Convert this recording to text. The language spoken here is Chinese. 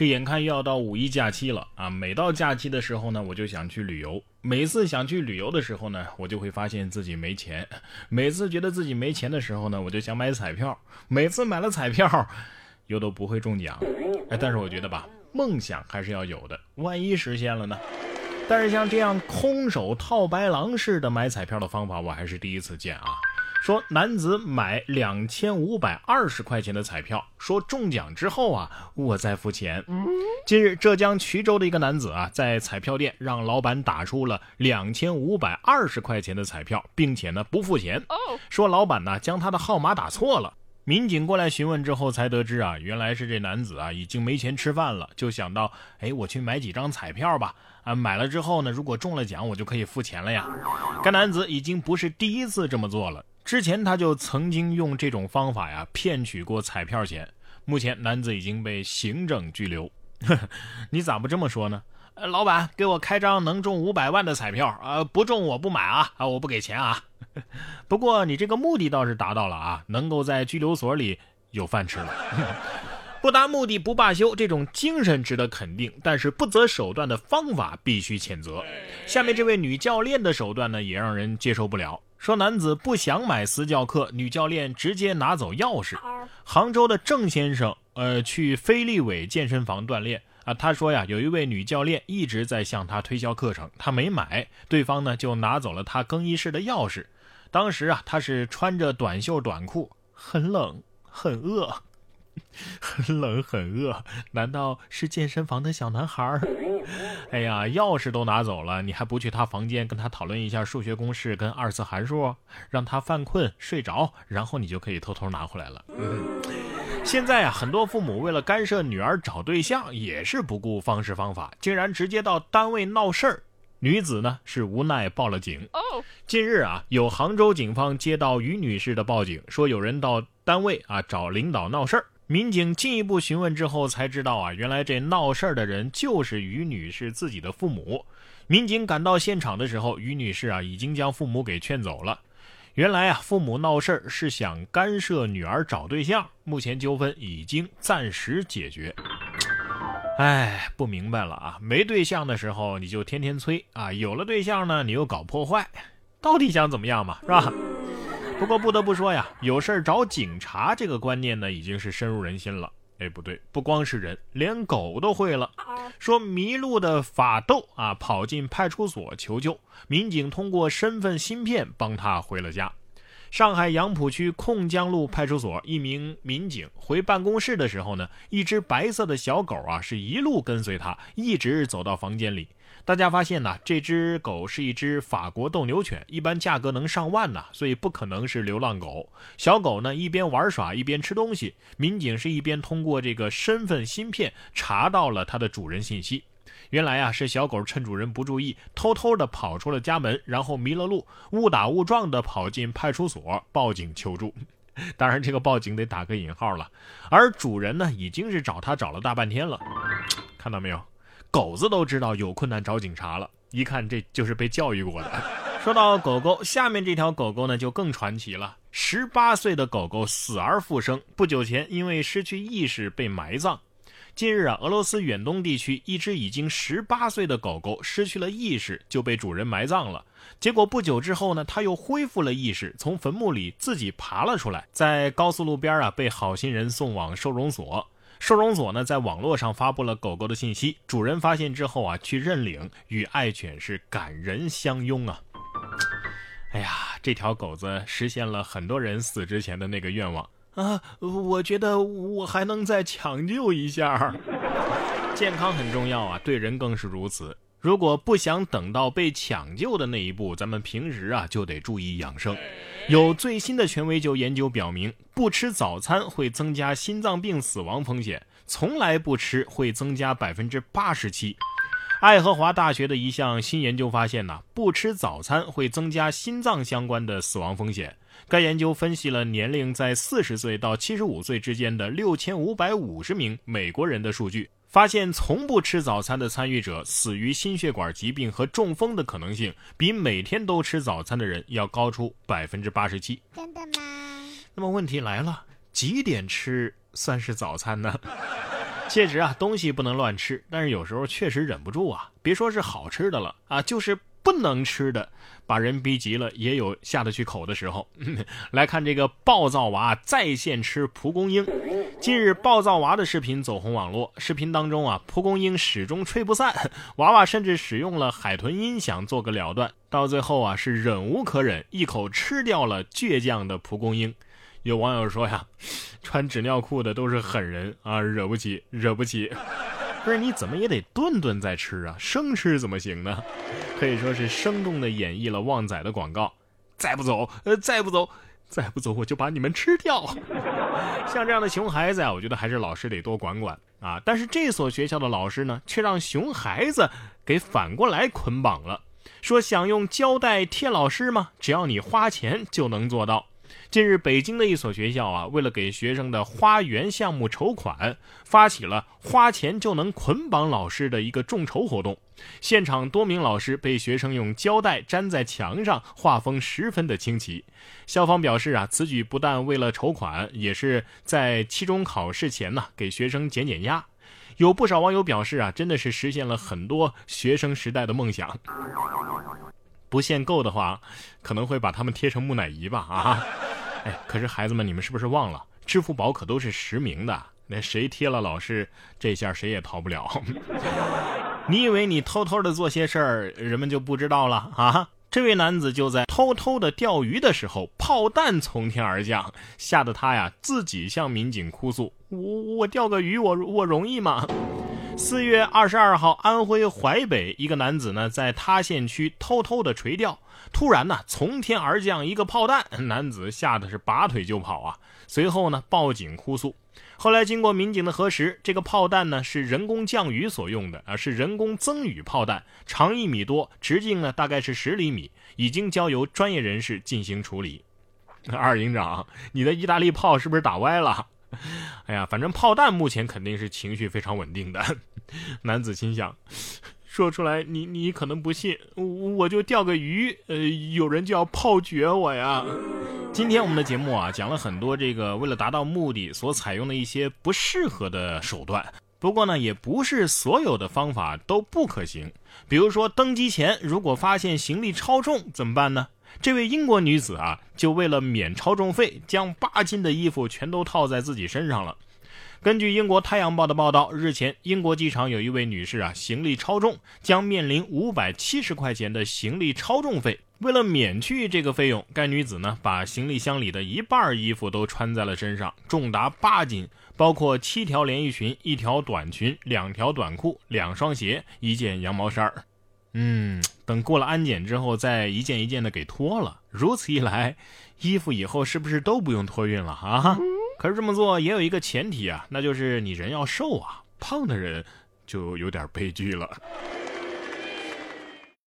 这眼看又要到五一假期了啊，每到假期的时候呢，我就想去旅游。每次想去旅游的时候呢，我就会发现自己没钱。每次觉得自己没钱的时候呢，我就想买彩票。每次买了彩票，又都不会中奖。但是我觉得吧，梦想还是要有的，万一实现了呢？但是像这样空手套白狼似的买彩票的方法，我还是第一次见啊。说男子买2520块钱的彩票，说中奖之后啊，我再付钱。近日，浙江衢州的一个男子啊，在彩票店让老板打出了2520块钱的彩票，并且呢不付钱，说老板呢将他的号码打错了。民警过来询问之后才得知啊，原来是这男子啊已经没钱吃饭了，就想到我去买几张彩票吧，买了之后呢，如果中了奖我就可以付钱了呀。该男子已经不是第一次这么做了，之前他就曾经用这种方法呀骗取过彩票钱。目前男子已经被行政拘留。你咋不这么说呢？老板，给我开张能中500万的彩票，不中我不买啊，我不给钱啊。不过你这个目的倒是达到了啊，能够在拘留所里有饭吃了。不达目的不罢休，这种精神值得肯定，但是不择手段的方法必须谴责。下面这位女教练的手段呢，也让人接受不了。说男子不想买私教课，女教练直接拿走钥匙。杭州的郑先生去飞利伟健身房锻炼啊，他说呀，有一位女教练一直在向他推销课程，他没买，对方呢就拿走了他更衣室的钥匙。当时啊，他是穿着短袖短裤，很冷很饿，很冷很饿，难道是健身房的小男孩？哎呀，钥匙都拿走了，你还不去他房间跟他讨论一下数学公式跟二次函数，让他犯困睡着，然后你就可以偷偷拿回来了。现在啊，很多父母为了干涉女儿找对象，也是不顾方式方法，竟然直接到单位闹事儿。女子呢是无奈报了警。近日啊，有杭州警方接到于女士的报警，说有人到单位啊找领导闹事儿。民警进一步询问之后才知道啊，原来这闹事儿的人就是于女士自己的父母。民警赶到现场的时候，于女士啊已经将父母给劝走了。原来啊，父母闹事儿是想干涉女儿找对象，目前纠纷已经暂时解决。不明白了啊，没对象的时候你就天天催啊，有了对象呢你又搞破坏，到底想怎么样嘛，是吧？不过不得不说呀，有事儿找警察这个观念呢，已经是深入人心了。不对，不光是人，连狗都会了。说迷路的法斗啊，跑进派出所求救，民警通过身份芯片帮他回了家。上海杨浦区控江路派出所，一名民警回办公室的时候呢，一只白色的小狗啊，是一路跟随他，一直走到房间里。大家发现呢，这只狗是一只法国斗牛犬，一般价格能上万呢，所以不可能是流浪狗。小狗呢一边玩耍一边吃东西，民警是一边通过这个身份芯片查到了它的主人信息。原来啊，是小狗趁主人不注意，偷偷的跑出了家门，然后迷了路，误打误撞的跑进派出所报警求助。当然这个报警得打个引号了，而主人呢已经是找他找了大半天了。看到没有，狗子都知道有困难找警察了，一看这就是被教育过的。说到狗狗，下面这条狗狗呢就更传奇了。18岁的狗狗死而复生，不久前因为失去意识被埋葬。近日啊，俄罗斯远东地区一只已经18岁的狗狗失去了意识，就被主人埋葬了。结果不久之后呢，它又恢复了意识，从坟墓里自己爬了出来，在高速路边啊被好心人送往收容所。收容所呢在网络上发布了狗狗的信息，主人发现之后啊去认领，与爱犬是感人相拥啊。哎呀，这条狗子实现了很多人死之前的那个愿望啊，我觉得我还能再抢救一下。健康很重要啊，对人更是如此。如果不想等到被抢救的那一步，咱们平时啊就得注意养生。有最新的权威研究表明，不吃早餐会增加心脏病死亡风险，从来不吃会增加87%。爱荷华大学的一项新研究发现呢，不吃早餐会增加心脏相关的死亡风险。该研究分析了年龄在40岁到75岁之间的6550名美国人的数据。发现从不吃早餐的参与者死于心血管疾病和中风的可能性，比每天都吃早餐的人要高出87%。真的吗？那么问题来了，几点吃算是早餐呢？确实啊，东西不能乱吃，但是有时候确实忍不住啊，别说是好吃的了啊，就是不能吃的，把人逼急了也有下得去口的时候。来看这个暴躁娃在线吃蒲公英。近日暴躁娃的视频走红网络，视频当中啊，蒲公英始终吹不散，娃娃甚至使用了海豚音响做个了断，到最后啊是忍无可忍，一口吃掉了倔强的蒲公英。有网友说呀，穿纸尿裤的都是狠人啊，惹不起。不是，你怎么也得顿顿再吃啊，生吃怎么行呢？可以说是生动的演绎了旺仔的广告，再不走我就把你们吃掉。像这样的熊孩子啊，我觉得还是老师得多管管啊。但是这所学校的老师呢，却让熊孩子给反过来捆绑了，说想用胶带贴老师吗？只要你花钱就能做到。近日北京的一所学校啊，为了给学生的花园项目筹款，发起了花钱就能捆绑老师的一个众筹活动。现场多名老师被学生用胶带粘在墙上，画风十分的清奇。校方表示啊，此举不但为了筹款，也是在期中考试前呢，给学生减减压。有不少网友表示啊，真的是实现了很多学生时代的梦想。不限购的话，可能会把他们贴成木乃伊吧啊！哎，可是孩子们，你们是不是忘了，支付宝可都是实名的，那谁贴了老师，这下谁也逃不了。你以为你偷偷的做些事儿，人们就不知道了啊？这位男子就在偷偷的钓鱼的时候，炮弹从天而降，吓得他呀自己向民警哭诉：“我钓个鱼，我容易吗？”4月22号，安徽淮北一个男子呢，在他县区偷偷的垂钓，突然呢从天而降一个炮弹，男子吓得是拔腿就跑啊。随后呢报警哭诉，后来经过民警的核实，这个炮弹呢是人工降雨所用的，是人工增雨炮弹，长1米多，直径呢大概是10厘米，已经交由专业人士进行处理。二营长，你的意大利炮是不是打歪了？哎呀，反正炮弹目前肯定是情绪非常稳定的。男子心想，说出来你可能不信，我就钓个鱼，有人就要炮决我呀。今天我们的节目啊，讲了很多这个为了达到目的所采用的一些不适合的手段。不过呢，也不是所有的方法都不可行。比如说登机前如果发现行李超重怎么办呢？这位英国女子啊，就为了免超重费，将8斤的衣服全都套在自己身上了。根据英国《太阳报》的报道，日前英国机场有一位女士啊，行李超重，将面临570块钱的行李超重费。为了免去这个费用，该女子呢，把行李箱里的一半衣服都穿在了身上，重达8斤，包括7条连衣裙、1条短裙、2条短裤、2双鞋、1件羊毛衫。等过了安检之后，再一件一件的给脱了。如此一来，衣服以后是不是都不用托运了啊？可是这么做也有一个前提啊，那就是你人要瘦啊，胖的人就有点悲剧了。